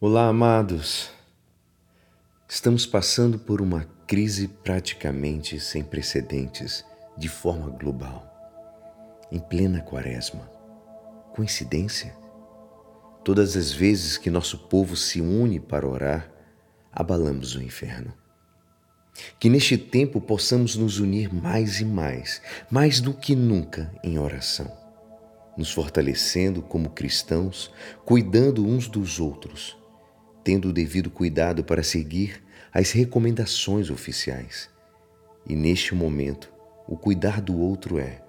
Olá, amados! Estamos passando por uma crise praticamente sem precedentes de forma global, em plena quaresma. Coincidência? Todas as vezes que nosso povo se une para orar, abalamos o inferno. Que neste tempo possamos nos unir mais e mais, mais do que nunca em oração, nos fortalecendo como cristãos, cuidando uns dos outros, tendo o devido cuidado para seguir as recomendações oficiais. E neste momento, o cuidar do outro é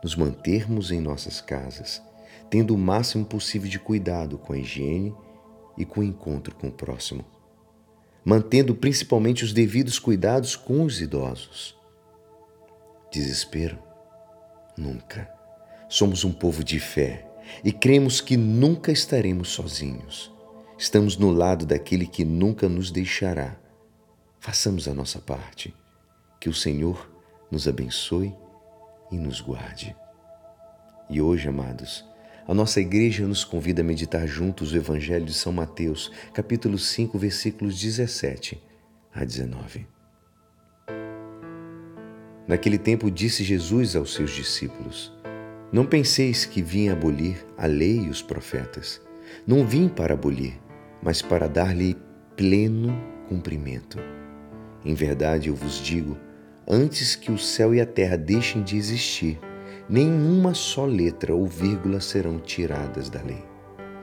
nos mantermos em nossas casas, tendo o máximo possível de cuidado com a higiene e com o encontro com o próximo, mantendo principalmente os devidos cuidados com os idosos. Desespero? Nunca. Somos um povo de fé e cremos que nunca estaremos sozinhos. Estamos no lado daquele que nunca nos deixará. Façamos a nossa parte. Que o Senhor nos abençoe e nos guarde. E hoje, amados, a nossa igreja nos convida a meditar juntos o Evangelho de São Mateus, capítulo 5, versículos 17 a 19. Naquele tempo disse Jesus aos seus discípulos: Não penseis que vim abolir a lei e os profetas. Não vim para abolir, mas para dar-lhe pleno cumprimento. Em verdade, eu vos digo, antes que o céu e a terra deixem de existir, nenhuma só letra ou vírgula serão tiradas da lei,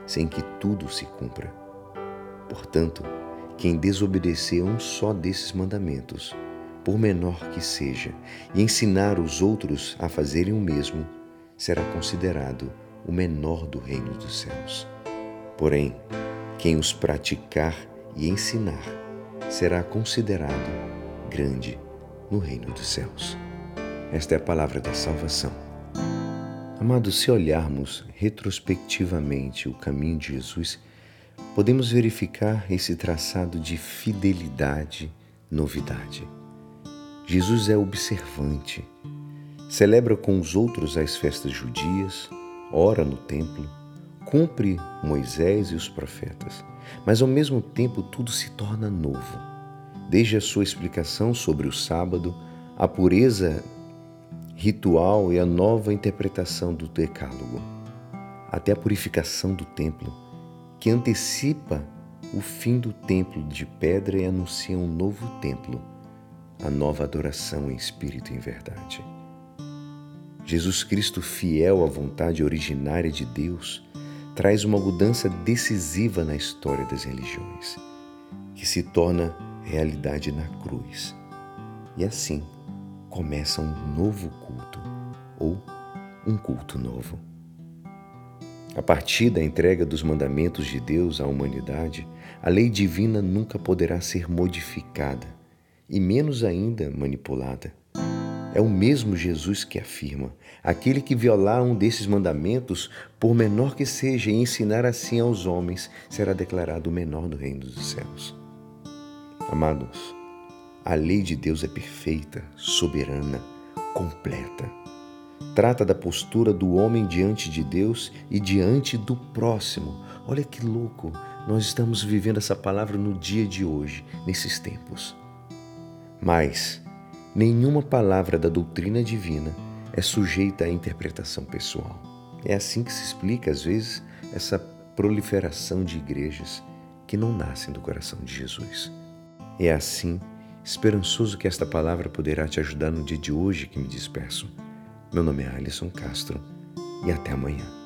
sem que tudo se cumpra. Portanto, quem desobedecer um só desses mandamentos, por menor que seja, e ensinar os outros a fazerem o mesmo, será considerado o menor do Reino dos Céus. Porém, quem os praticar e ensinar será considerado grande no Reino dos Céus. Esta é a palavra da salvação. Amados, se olharmos retrospectivamente o caminho de Jesus, podemos verificar esse traçado de fidelidade, novidade. Jesus é observante, celebra com os outros as festas judias, ora no templo, cumpre Moisés e os profetas, mas ao mesmo tempo tudo se torna novo. Desde a sua explicação sobre o sábado, a pureza ritual e a nova interpretação do decálogo, até a purificação do templo, que antecipa o fim do templo de pedra e anuncia um novo templo, a nova adoração em espírito e em verdade. Jesus Cristo, fiel à vontade originária de Deus, traz uma mudança decisiva na história das religiões, que se torna realidade na cruz. E assim começa um novo culto, ou um culto novo. A partir da entrega dos mandamentos de Deus à humanidade, a lei divina nunca poderá ser modificada e menos ainda manipulada. É o mesmo Jesus que afirma: aquele que violar um desses mandamentos, por menor que seja, e ensinar assim aos homens, será declarado o menor no Reino dos Céus. Amados, a lei de Deus é perfeita, soberana, completa. Trata da postura do homem diante de Deus e diante do próximo. Olha que louco, nós estamos vivendo essa palavra no dia de hoje, nesses tempos. Mas nenhuma palavra da doutrina divina é sujeita à interpretação pessoal. É assim que se explica, às vezes, essa proliferação de igrejas que não nascem do coração de Jesus. É assim, esperançoso, que esta palavra poderá te ajudar no dia de hoje, que me despeço. Meu nome é Alisson Castro e até amanhã.